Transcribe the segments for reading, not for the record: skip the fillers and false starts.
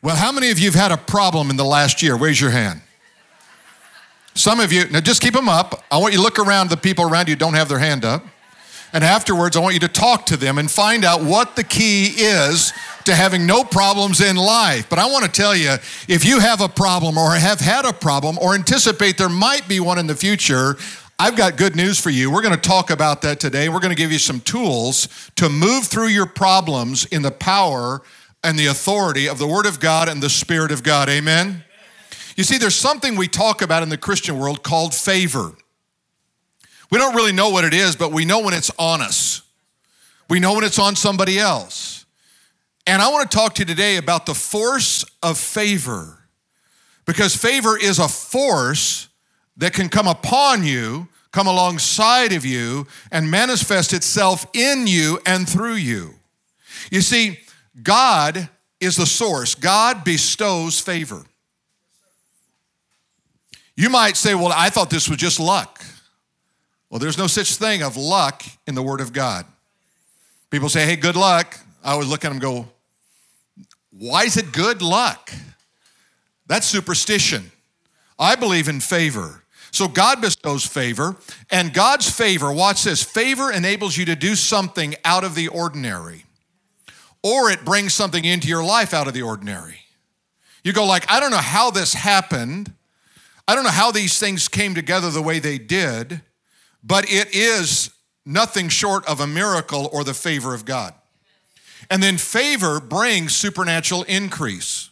Well, how many of you have had a problem in the last year? Raise your hand. Some of you, now just keep them up. I want you to look around the people around you who don't have their hand up. And afterwards, I want you to talk to them and find out what the key is to having no problems in life. But I want to tell you, if you have a problem or have had a problem or anticipate there might be one in the future, I've got good news for you. We're going to talk about that today. We're going to give you some tools to move through your problems in the power and the authority of the Word of God and the Spirit of God. Amen? You see, there's something we talk about in the Christian world called favor. We don't really know what it is, but we know when it's on us. We know when it's on somebody else. And I want to talk to you today about the force of favor, because favor is a force that can come upon you, come alongside of you, and manifest itself in you and through you. You see, God is the source. God bestows favor. You might say, well, I thought this was just luck. Well, there's no such thing of luck in the Word of God. People say, hey, good luck. I would look at them and go, why is it good luck? That's superstition. I believe in favor. So God bestows favor, and God's favor, watch this, favor enables you to do something out of the ordinary, or it brings something into your life out of the ordinary. You go like, I don't know how this happened. I don't know how these things came together the way they did. But it is nothing short of a miracle or the favor of God. And then favor brings supernatural increase.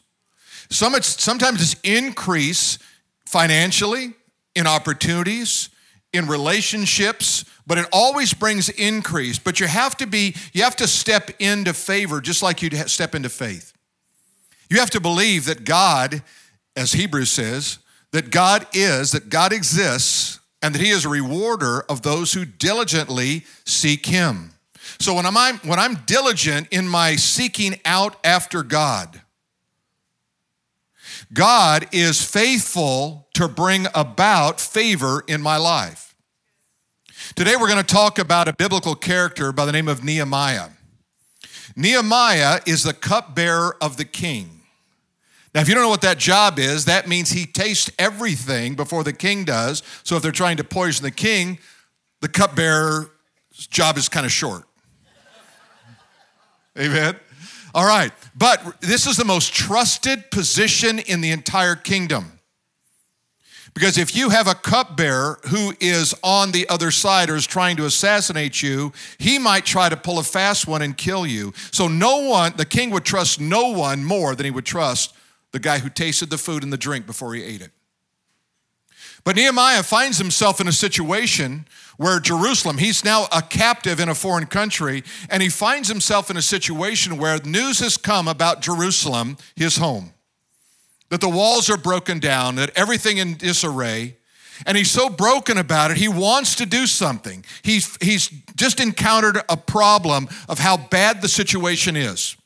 Sometimes it's increase financially, in opportunities, in relationships, but it always brings increase. But you have to step into favor just like you step into faith. You have to believe that God, as Hebrews says, that God exists, and that He is a rewarder of those who diligently seek Him. So when I'm diligent in my seeking out after God, God is faithful to bring about favor in my life. Today we're going to talk about a biblical character by the name of Nehemiah. Nehemiah is the cupbearer of the king. Now, if you don't know what that job is, that means he tastes everything before the king does. So if they're trying to poison the king, the cupbearer's job is kind of short. Amen? All right. But this is the most trusted position in the entire kingdom. Because if you have a cupbearer who is on the other side or is trying to assassinate you, he might try to pull a fast one and kill you. So the king would trust no one more than he would trust the guy who tasted the food and the drink before he ate it. But Nehemiah finds himself in a situation where Jerusalem, he's now a captive in a foreign country, and he finds himself in a situation where news has come about Jerusalem, his home, that the walls are broken down, that everything in disarray, and he's so broken about it, he wants to do something. He's just encountered a problem of how bad the situation is.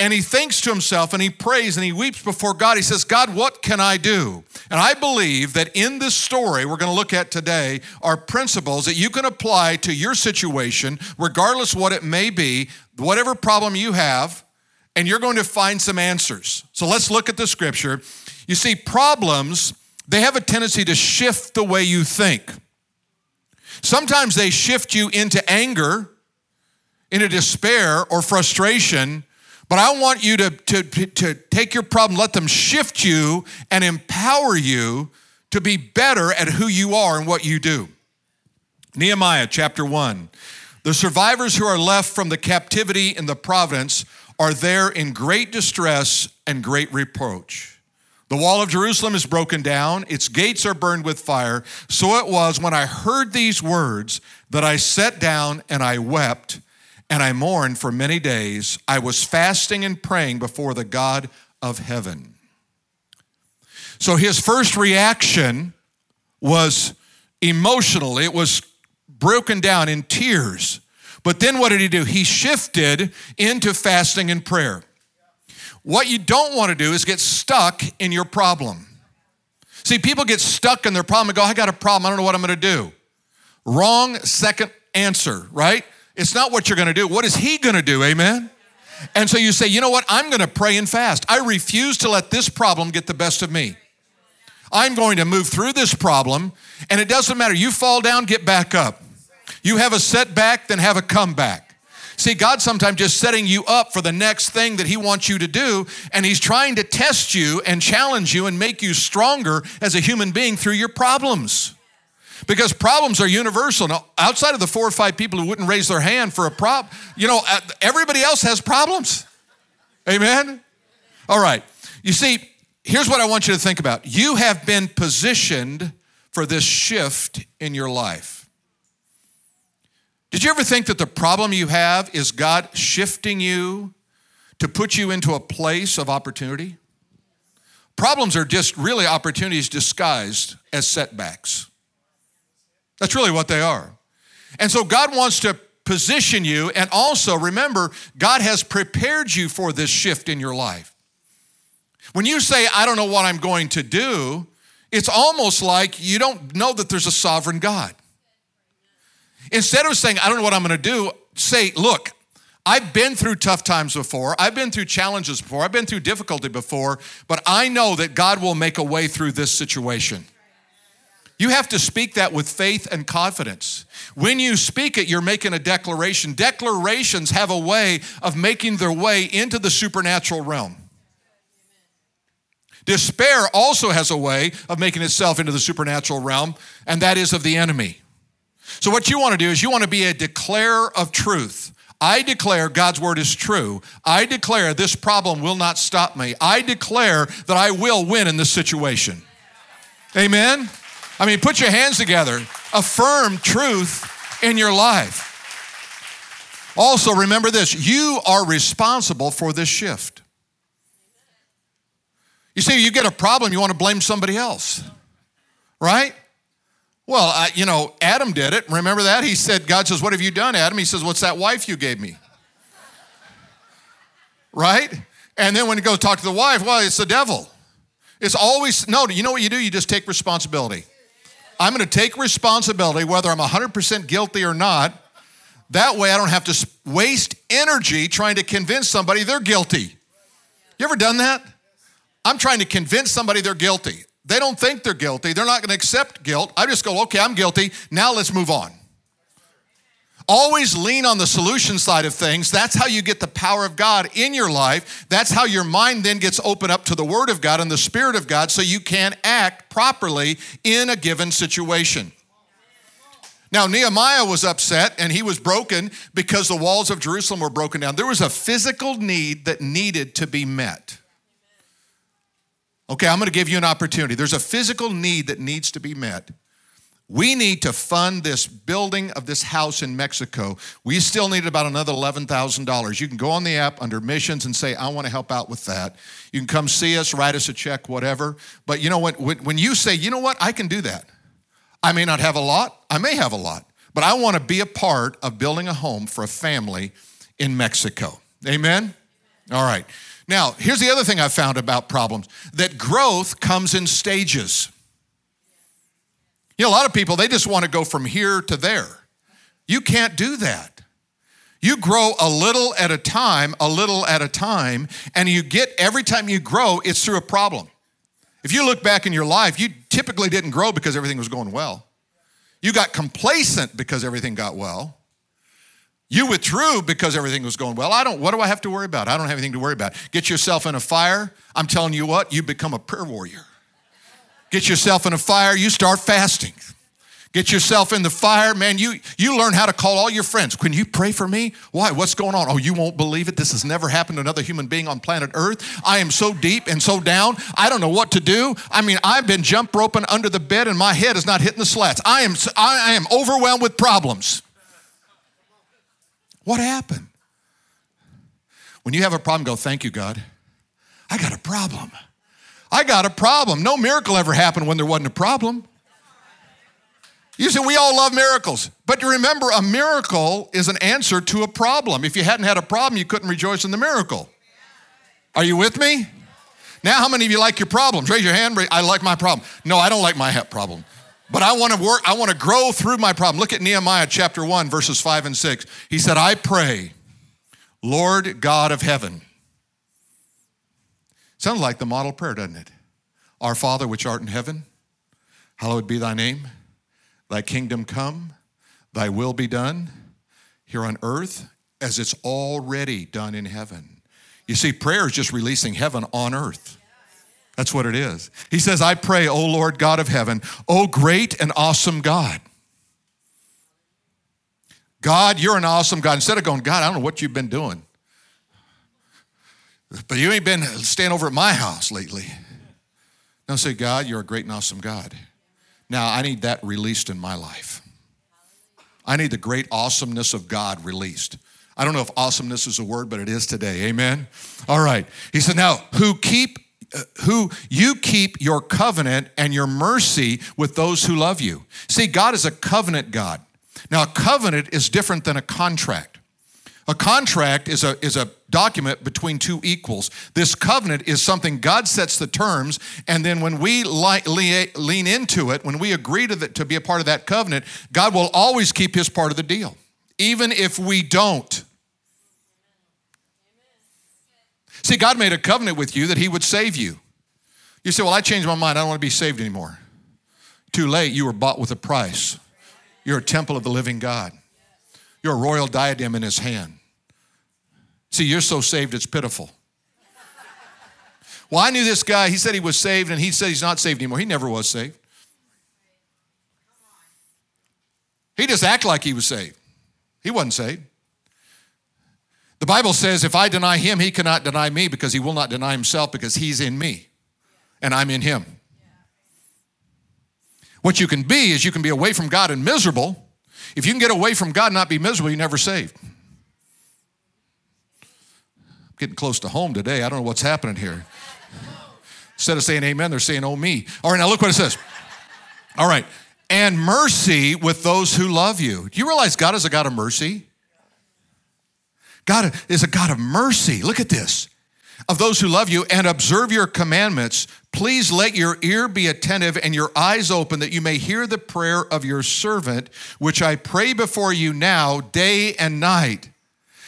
And he thinks to himself, and he prays, and he weeps before God. He says, God, what can I do? And I believe that in this story we're going to look at today are principles that you can apply to your situation, regardless what it may be, whatever problem you have, and you're going to find some answers. So let's look at the scripture. You see, problems, they have a tendency to shift the way you think. Sometimes they shift you into anger, into despair or frustration. But I want you to take your problem, let them shift you and empower you to be better at who you are and what you do. Nehemiah chapter 1. The survivors who are left from the captivity in the province are there in great distress and great reproach. The wall of Jerusalem is broken down. Its gates are burned with fire. So it was when I heard these words that I sat down and I wept. And I mourned for many days. I was fasting and praying before the God of heaven. So his first reaction was emotional. It was broken down in tears. But then what did he do? He shifted into fasting and prayer. What you don't want to do is get stuck in your problem. See, people get stuck in their problem and go, I got a problem. I don't know what I'm going to do. Wrong second answer, right? It's not what you're going to do. What is he going to do? Amen? And so you say, you know what? I'm going to pray and fast. I refuse to let this problem get the best of me. I'm going to move through this problem, and it doesn't matter. You fall down, get back up. You have a setback, then have a comeback. See, God's sometimes just setting you up for the next thing that he wants you to do, and he's trying to test you and challenge you and make you stronger as a human being through your problems. Because problems are universal. Now, outside of the 4 or 5 people who wouldn't raise their hand for a problem, you know, everybody else has problems. Amen? All right. You see, here's what I want you to think about. You have been positioned for this shift in your life. Did you ever think that the problem you have is God shifting you to put you into a place of opportunity? Problems are just really opportunities disguised as setbacks. That's really what they are. And so God wants to position you, and also remember, God has prepared you for this shift in your life. When you say, I don't know what I'm going to do, it's almost like you don't know that there's a sovereign God. Instead of saying, I don't know what I'm going to do, say, look, I've been through tough times before. I've been through challenges before. I've been through difficulty before, but I know that God will make a way through this situation. You have to speak that with faith and confidence. When you speak it, you're making a declaration. Declarations have a way of making their way into the supernatural realm. Despair also has a way of making itself into the supernatural realm, and that is of the enemy. So what you want to do is you want to be a declarer of truth. I declare God's word is true. I declare this problem will not stop me. I declare that I will win in this situation. Amen? I mean, put your hands together. Affirm truth in your life. Also, remember this. You are responsible for this shift. You see, you get a problem, you want to blame somebody else, right? Well, Adam did it. Remember that? He said, God says, what have you done, Adam? He says, what's that wife you gave me? Right? And then when he goes talk to the wife, well, it's the devil. It's always, no, you know what you do? You just take responsibility. I'm going to take responsibility whether I'm 100% guilty or not. That way I don't have to waste energy trying to convince somebody they're guilty. You ever done that? I'm trying to convince somebody they're guilty. They don't think they're guilty. They're not going to accept guilt. I just go, okay, I'm guilty. Now let's move on. Always lean on the solution side of things. That's how you get the power of God in your life. That's how your mind then gets opened up to the Word of God and the Spirit of God so you can act properly in a given situation. Now, Nehemiah was upset and he was broken because the walls of Jerusalem were broken down. There was a physical need that needed to be met. Okay, I'm going to give you an opportunity. There's a physical need that needs to be met. We need to fund this building of this house in Mexico. We still need about another $11,000. You can go on the app under missions and say, I want to help out with that. You can come see us, write us a check, whatever. But you know what? When you say, you know what? I can do that. I may not have a lot. I may have a lot. But I want to be a part of building a home for a family in Mexico. Amen? All right. Now, here's the other thing I found about problems, that growth comes in stages. You know, a lot of people, they just want to go from here to there. You can't do that. You grow a little at a time, and you get, every time you grow, it's through a problem. If you look back in your life, you typically didn't grow because everything was going well. You got complacent because everything got well. You withdrew because everything was going well. What do I have to worry about? I don't have anything to worry about. Get yourself in a fire. I'm telling you what, you become a prayer warrior. Get yourself in a fire, you start fasting. Get yourself in the fire, man, you learn how to call all your friends. Can you pray for me? Why, what's going on? Oh, you won't believe it. This has never happened to another human being on planet Earth. I am so deep and so down. I don't know what to do. I mean, I've been jump roping under the bed and my head is not hitting the slats. I am overwhelmed with problems. What happened? When you have a problem, go, thank you, God. I got a problem. No miracle ever happened when there wasn't a problem. You see, we all love miracles. But remember, a miracle is an answer to a problem. If you hadn't had a problem, you couldn't rejoice in the miracle. Are you with me? Now, how many of you like your problems? Raise your hand. I like my problem. No, I don't like my problem. But I want to work, I want to grow through my problem. Look at Nehemiah chapter 1, verses 5 and 6. He said, I pray, Lord God of heaven. Sounds like the model prayer, doesn't it? Our Father, which art in heaven, hallowed be thy name. Thy kingdom come, thy will be done here on earth as it's already done in heaven. You see, prayer is just releasing heaven on earth. That's what it is. He says, I pray, O Lord God of heaven, O great and awesome God. God, you're an awesome God. Instead of going, God, I don't know what you've been doing, but you ain't been staying over at my house lately. Now say, God, you're a great and awesome God. Now I need that released in my life. I need the great awesomeness of God released. I don't know if awesomeness is a word, but it is today. Amen? All right. He said, now who you keep your covenant and your mercy with those who love you. See, God is a covenant God. Now, a covenant is different than a contract. A contract is a document between two equals. This covenant is something God sets the terms, and then when we lean into it, when we agree to be a part of that covenant, God will always keep his part of the deal, even if we don't. See, God made a covenant with you that he would save you. You say, well, I changed my mind. I don't want to be saved anymore. Too late. You were bought with a price. You're a temple of the living God. You're a royal diadem in his hand. See, you're so saved it's pitiful. Well, I knew this guy. He said he was saved, and he said he's not saved anymore. He never was saved. He just acted like he was saved. He wasn't saved. The Bible says, if I deny him, he cannot deny me, because he will not deny himself, because he's in me and I'm in him. What you can be is you can be away from God and miserable. If you can get away from God and not be miserable, you're never saved. I'm getting close to home today. I don't know what's happening here. Instead of saying amen, they're saying, oh, me. All right, now look what it says. All right. And mercy with those who love you. Do you realize God is a God of mercy? God is a God of mercy. Look at this. Of those who love you and observe your commandments, please let your ear be attentive and your eyes open, that you may hear the prayer of your servant, which I pray before you now, day and night.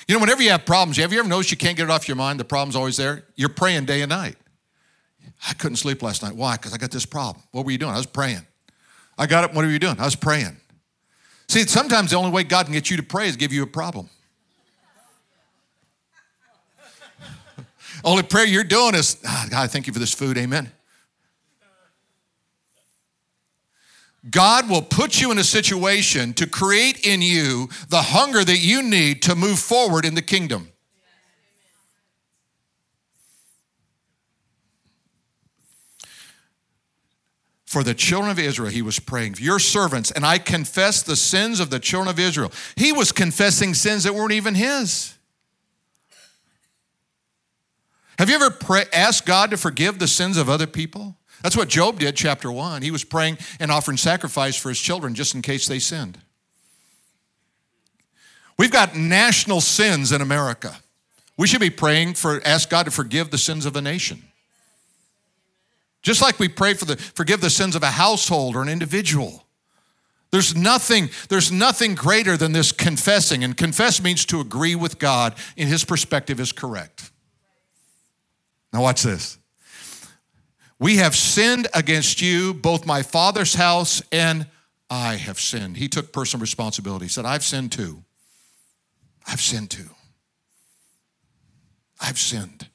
You know, whenever you have problems, have you ever noticed you can't get it off your mind? The problem's always there. You're praying day and night. I couldn't sleep last night. Why? Because I got this problem. What were you doing? I was praying. I got up. What were you doing? I was praying. See, sometimes the only way God can get you to pray is give you a problem. Only prayer you're doing is, God, I thank you for this food, amen. God will put you in a situation to create in you the hunger that you need to move forward in the kingdom. For the children of Israel, he was praying, your servants, and I confess the sins of the children of Israel. He was confessing sins that weren't even his. Have you ever asked God to forgive the sins of other people? That's what Job did, chapter 1. He was praying and offering sacrifice for his children just in case they sinned. We've got national sins in America. We should be praying ask God to forgive the sins of a nation. Just like we pray forgive the sins of a household or an individual. There's nothing greater than this confessing. And confess means to agree with God in his perspective is correct. Now watch this. We have sinned against you, both my father's house and I have sinned. He took personal responsibility. He said, I've sinned too. I've sinned too. I've sinned.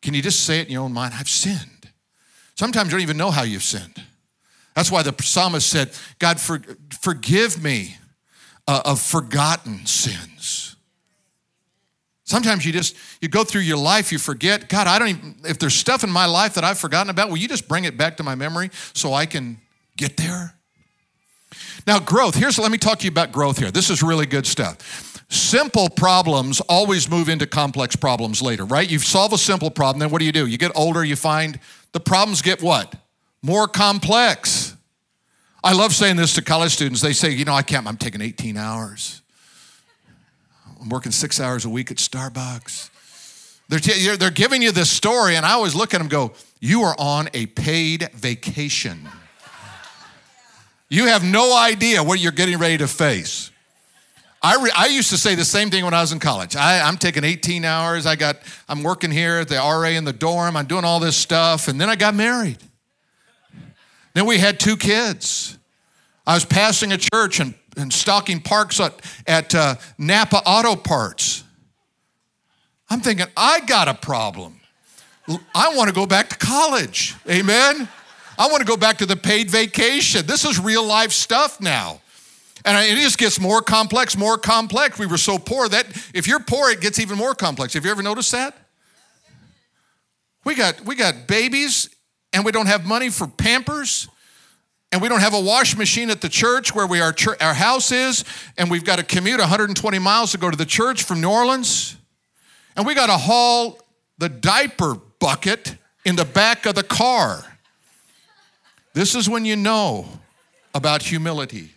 Can you just say it in your own mind? I've sinned. Sometimes you don't even know how you've sinned. That's why the psalmist said, God, forgive me of forgotten sins. Sometimes you go through your life, you forget. God, if there's stuff in my life that I've forgotten about, will you just bring it back to my memory so I can get there? Now, growth. Let me talk to you about growth here. This is really good stuff. Simple problems always move into complex problems later, right? You solve a simple problem, then what do? You get older, you find the problems get what? More complex. I love saying this to college students. They say, I'm taking 18 hours. I'm working 6 hours a week at Starbucks. They're giving you this story, and I always look at them and go, you are on a paid vacation. You have no idea what you're getting ready to face. I used to say the same thing when I was in college. I'm taking 18 hours. I'm working here at the RA in the dorm. I'm doing all this stuff. And then I got married. Then we had 2 kids. I was passing a church and stocking parks at Napa Auto Parts. I'm thinking, I got a problem. I want to go back to college. Amen? I want to go back to the paid vacation. This is real life stuff now. And it just gets more complex, more complex. We were so poor that if you're poor, it gets even more complex. Have you ever noticed that? We got babies, and we don't have money for Pampers, and we don't have a wash machine at the church where our house is, and we've got to commute 120 miles to go to the church from New Orleans, and we got to haul the diaper bucket in the back of the car. This is when you know about humility.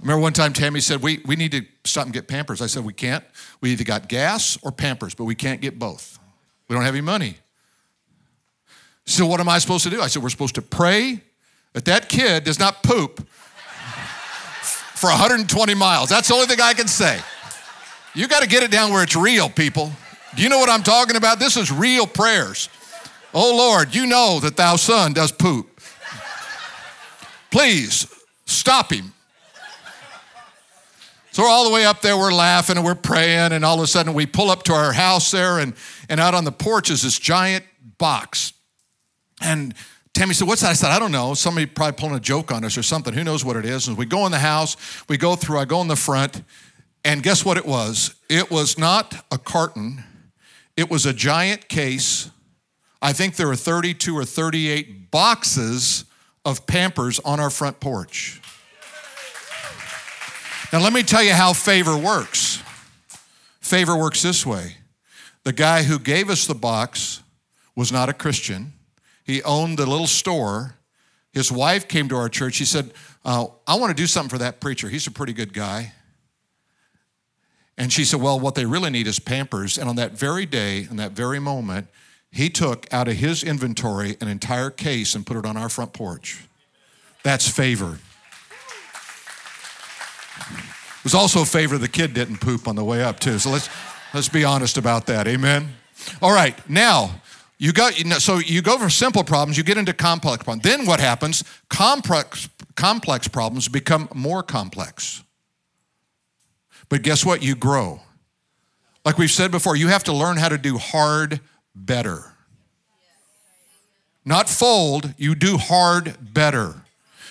I remember one time Tammy said, we need to stop and get Pampers. I said, we can't. We either got gas or Pampers, but we can't get both. We don't have any money. So what am I supposed to do? I said, we're supposed to pray that kid does not poop for 120 miles. That's the only thing I can say. You got to get it down where it's real, people. Do you know what I'm talking about? This is real prayers. Oh, Lord, you know that thou son does poop. Please stop him. So we're all the way up there, we're laughing and we're praying, and all of a sudden we pull up to our house there, and out on the porch is this giant box. And Tammy said, what's that? I said, I don't know. Somebody probably pulling a joke on us or something. Who knows what it is? And we go in the house, we go through, I go in the front, and guess what it was? It was not a carton. It was a giant case. I think there were 32 or 38 boxes of Pampers on our front porch. Now, let me tell you how favor works. Favor works this way. The guy who gave us the box was not a Christian. He owned the little store. His wife came to our church. She said, I want to do something for that preacher. He's a pretty good guy. And she said, well, what they really need is Pampers. And on that very day, in that very moment, he took out of his inventory an entire case and put it on our front porch. That's favor. It was also a favor the kid didn't poop on the way up too. So let's be honest about that. Amen. All right. Now you go from simple problems, you get into complex problems. Then what happens? Complex problems become more complex. But guess what? You grow. Like we've said before, you have to learn how to do hard better. Not fold. You do hard better.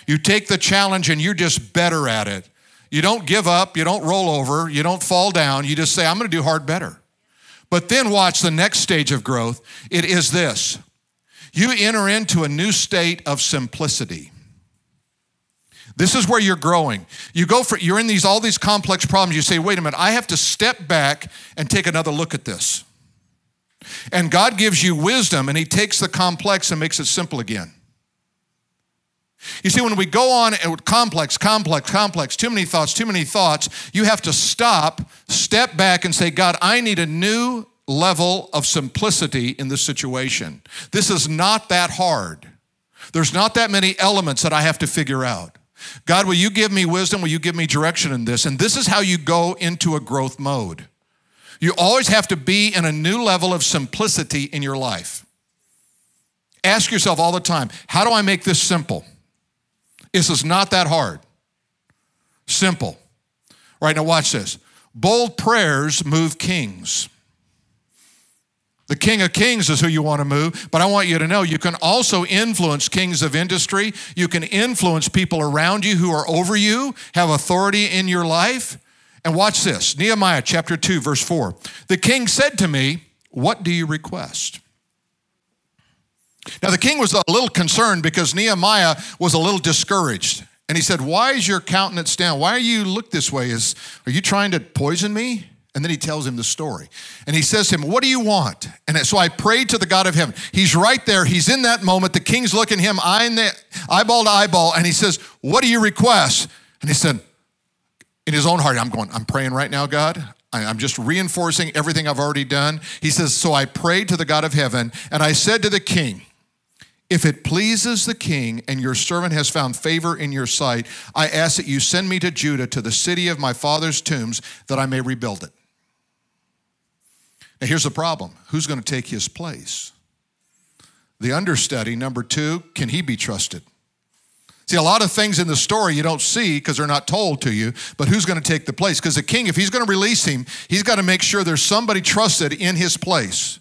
You take the challenge and you're just better at it. You don't give up, you don't roll over, you don't fall down, you just say, I'm gonna do hard better. But then watch the next stage of growth. It is this. You enter into a new state of simplicity. This is where you're growing. You're in all these complex problems. You say, wait a minute, I have to step back and take another look at this. And God gives you wisdom, and he takes the complex and makes it simple again. You see, when we go on complex, too many thoughts, you have to stop, step back, and say, God, I need a new level of simplicity in this situation. This is not that hard. There's not that many elements that I have to figure out. God, will you give me wisdom? Will you give me direction in this? And this is how you go into a growth mode. You always have to be in a new level of simplicity in your life. Ask yourself all the time, how do I make this simple? This is not that hard. Simple. All right, now watch this. Bold prayers move kings. The King of Kings is who you want to move, but I want you to know you can also influence kings of industry. You can influence people around you who are over you, have authority in your life. And watch this, Nehemiah chapter 2, verse 4. The king said to me, what do you request? Now, the king was a little concerned because Nehemiah was a little discouraged. And he said, why is your countenance down? Why are you look this way? Are you trying to poison me? And then he tells him the story. And he says to him, what do you want? And so I prayed to the God of heaven. He's right there. He's in that moment. The king's looking him eyeball to eyeball. And he says, what do you request? And he said, in his own heart, I'm praying right now, God. I'm just reinforcing everything I've already done. He says, so I prayed to the God of heaven. And I said to the king, If it pleases the king and your servant has found favor in your sight, I ask that you send me to Judah, to the city of my father's tombs, that I may rebuild it. Now here's the problem. Who's going to take his place? The understudy, number two, can he be trusted? See, a lot of things in the story you don't see because they're not told to you, but who's going to take the place? Because the king, if he's going to release him, he's got to make sure there's somebody trusted in his place.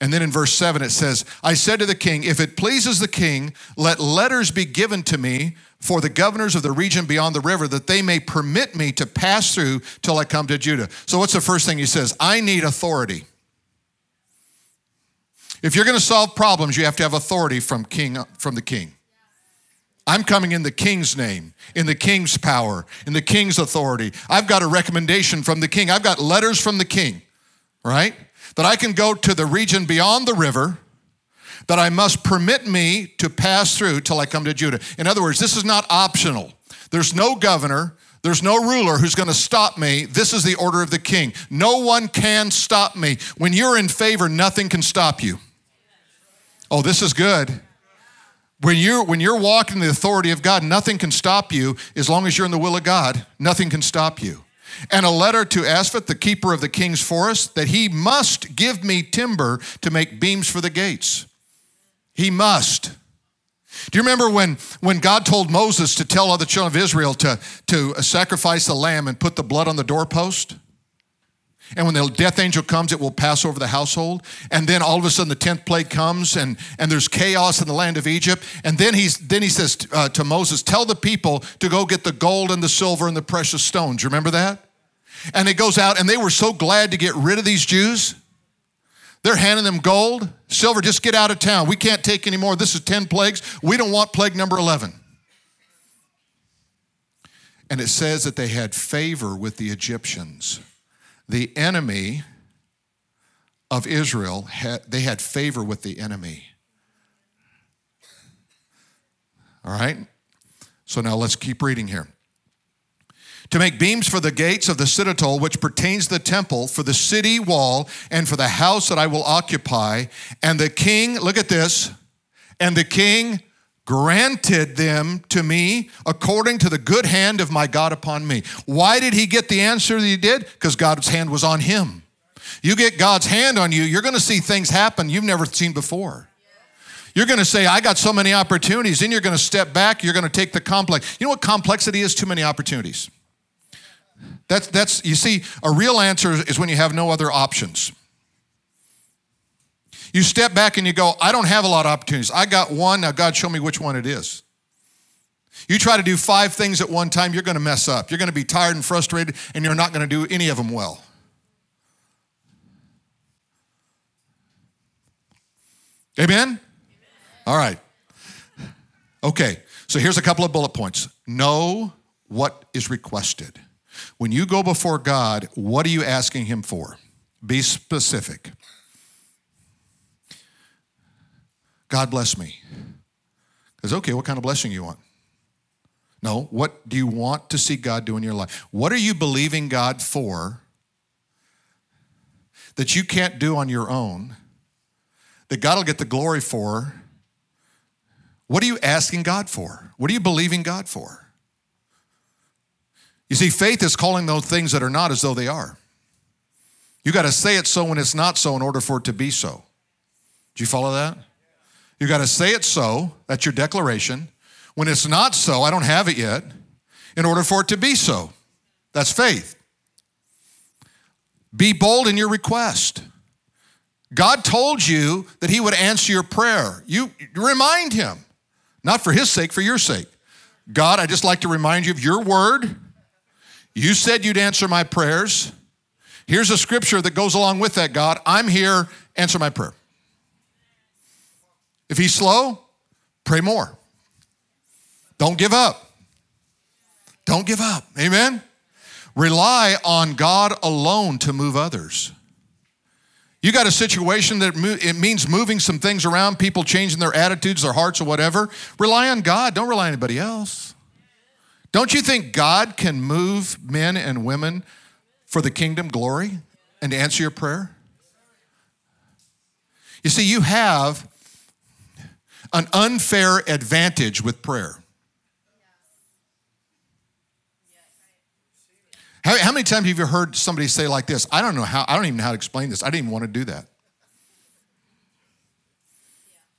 And then in verse 7 it says, I said to the king, if it pleases the king, let letters be given to me for the governors of the region beyond the river, that they may permit me to pass through till I come to Judah. So what's the first thing he says? I need authority. If you're going to solve problems, you have to have authority from the king. I'm coming in the king's name, in the king's power, in the king's authority. I've got a recommendation from the king. I've got letters from the king, right? That I can go to the region beyond the river, that I must permit me to pass through till I come to Judah. In other words, this is not optional. There's no governor, there's no ruler who's going to stop me. This is the order of the king. No one can stop me. When you're in favor, nothing can stop you. Oh, this is good. When you're walking in the authority of God, nothing can stop you. As long as you're in the will of God, nothing can stop you. And a letter to Asphet, the keeper of the king's forest, that he must give me timber to make beams for the gates. He must. Do you remember when God told Moses to tell all the children of Israel to sacrifice the lamb and put the blood on the doorpost? And when the death angel comes, it will pass over the household. And then all of a sudden the 10th plague comes and there's chaos in the land of Egypt. And then he says to Moses, tell the people to go get the gold and the silver and the precious stones. Remember that? And it goes out, and they were so glad to get rid of these Jews. They're handing them gold, silver, just get out of town. We can't take any more. This is 10 plagues. We don't want plague number 11. And it says that they had favor with the Egyptians. The enemy of Israel, they had favor with the enemy. All right? So now let's keep reading here. To make beams for the gates of the citadel, which pertains to the temple, for the city wall, and for the house that I will occupy. And the king, look at this, and the king granted them to me according to the good hand of my God upon me. Why did he get the answer that he did? Because God's hand was on him. You get God's hand on you, you're going to see things happen you've never seen before. You're going to say, I got so many opportunities. Then you're going to step back. You're going to take the complex. You know what complexity is? Too many opportunities. That's you see, a real answer is when you have no other options. You step back and you go, I don't have a lot of opportunities. I got one, now God, show me which one it is. You try to do 5 things at one time, you're going to mess up. You're going to be tired and frustrated, and you're not going to do any of them well. Amen? Amen. All right. Okay, so here's a couple of bullet points. Know what is requested. When you go before God, what are you asking him for? Be specific. God bless me. Because, okay, what kind of blessing you want? No, what do you want to see God do in your life? What are you believing God for that you can't do on your own, that God will get the glory for? What are you asking God for? What are you believing God for? You see, faith is calling those things that are not as though they are. You got to say it so when it's not so in order for it to be so. Do you follow that? You got to say it so, that's your declaration. When it's not so, I don't have it yet, in order for it to be so. That's faith. Be bold in your request. God told you that he would answer your prayer. You remind him, not for his sake, for your sake. God, I just like to remind you of your word. You said you'd answer my prayers. Here's a scripture that goes along with that, God. I'm here, answer my prayer. If he's slow, pray more. Don't give up. Don't give up. Amen? Rely on God alone to move others. You got a situation that it means moving some things around, people changing their attitudes, their hearts, or whatever. Rely on God. Don't rely on anybody else. Don't you think God can move men and women for the kingdom glory and to answer your prayer? You see, you have an unfair advantage with prayer. How many times have you heard somebody say like this? I don't even know how to explain this. I didn't even want to do that.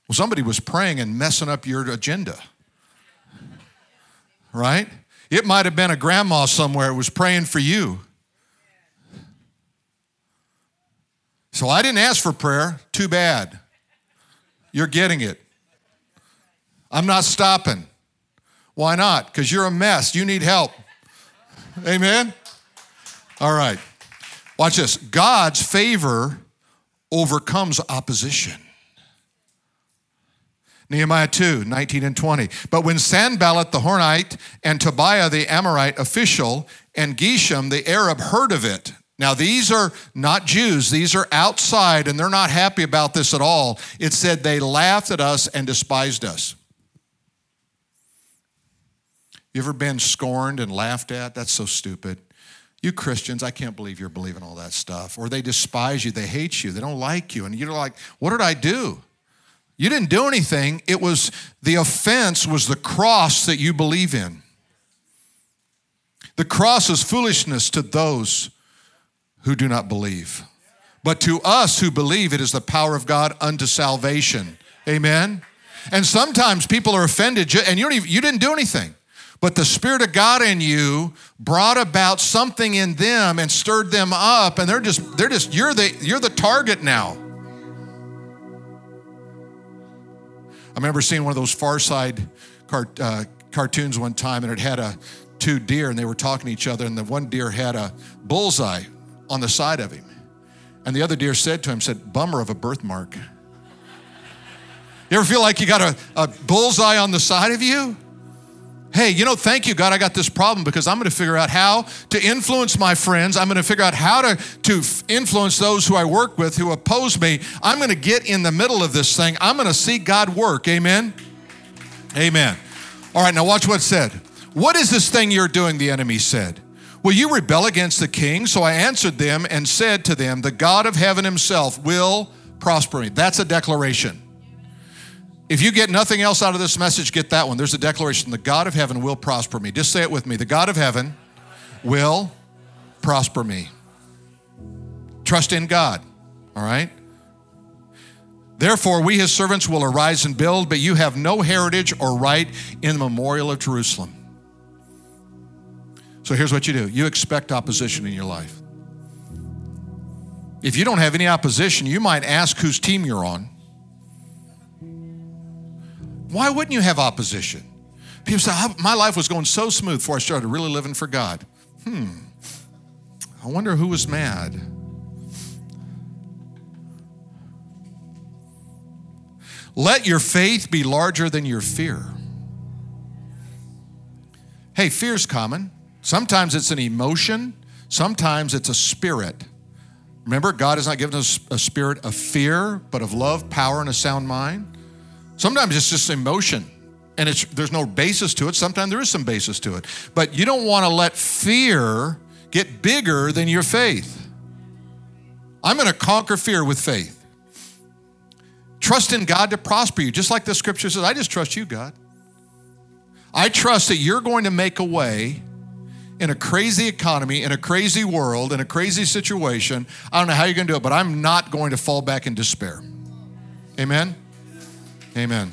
Well, somebody was praying and messing up your agenda, right? It might have been a grandma somewhere who was praying for you. So I didn't ask for prayer. Too bad. You're getting it. I'm not stopping. Why not? Because you're a mess. You need help. Amen? All right. Watch this. God's favor overcomes opposition. Nehemiah 2, 19 and 20. But when Sanballat the Hornite and Tobiah the Amorite official and Geshem the Arab heard of it. Now these are not Jews. These are outside and they're not happy about this at all. It said they laughed at us and despised us. You ever been scorned and laughed at? That's so stupid. You Christians, I can't believe you're believing all that stuff. Or they despise you. They hate you. They don't like you. And you're like, what did I do? You didn't do anything. It was the offense was the cross that you believe in. The cross is foolishness to those who do not believe. But to us who believe, it is the power of God unto salvation. Amen? And sometimes people are offended, and you didn't do anything. But the Spirit of God in you brought about something in them and stirred them up, and you're the target now. I remember seeing one of those Far Side cartoons one time, and it had two deer, and they were talking to each other, and the one deer had a bullseye on the side of him. And the other deer said to him, bummer of a birthmark. You ever feel like you got a bullseye on the side of you? Hey, thank you, God, I got this problem because I'm going to figure out how to influence my friends. I'm going to figure out how to influence those who I work with who oppose me. I'm going to get in the middle of this thing. I'm going to see God work. Amen? Amen. All right, now watch what's said. What is this thing you're doing, the enemy said. Will you rebel against the king? So I answered them and said to them, the God of heaven himself will prosper me. That's a declaration. If you get nothing else out of this message, get that one. There's a declaration. The God of heaven will prosper me. Just say it with me. The God of heaven will prosper me. Trust in God, all right? Therefore, we his servants will arise and build, but you have no heritage or right in the memorial of Jerusalem. So here's what you do. You expect opposition in your life. If you don't have any opposition, you might ask whose team you're on. Why wouldn't you have opposition? People say, my life was going so smooth before I started really living for God. I wonder who was mad. Let your faith be larger than your fear. Hey, fear's common. Sometimes it's an emotion. Sometimes it's a spirit. Remember, God has not given us a spirit of fear, but of love, power, and a sound mind. Sometimes it's just emotion, and there's no basis to it. Sometimes there is some basis to it. But you don't want to let fear get bigger than your faith. I'm going to conquer fear with faith. Trust in God to prosper you, just like the Scripture says. I just trust you, God. I trust that you're going to make a way in a crazy economy, in a crazy world, in a crazy situation. I don't know how you're going to do it, but I'm not going to fall back in despair. Amen? Amen.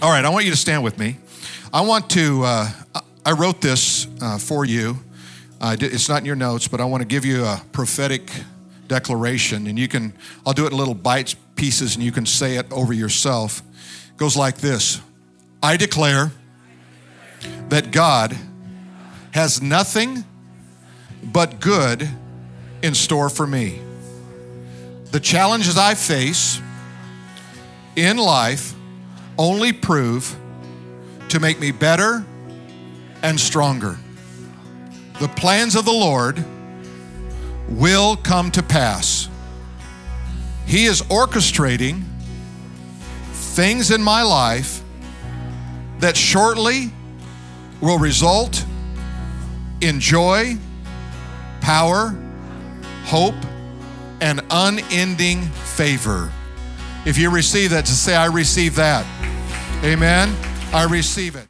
All right, I want you to stand with me. I wrote this for you. It's not in your notes, but I want to give you a prophetic declaration, and I'll do it in little bite pieces, and you can say it over yourself. It goes like this. I declare that God has nothing but good in store for me. The challenges I face in life only prove to make me better and stronger. The plans of the Lord will come to pass. He is orchestrating things in my life that shortly will result in joy, power, hope, and unending favor. If you receive that, just say, I receive that. Amen. I receive it.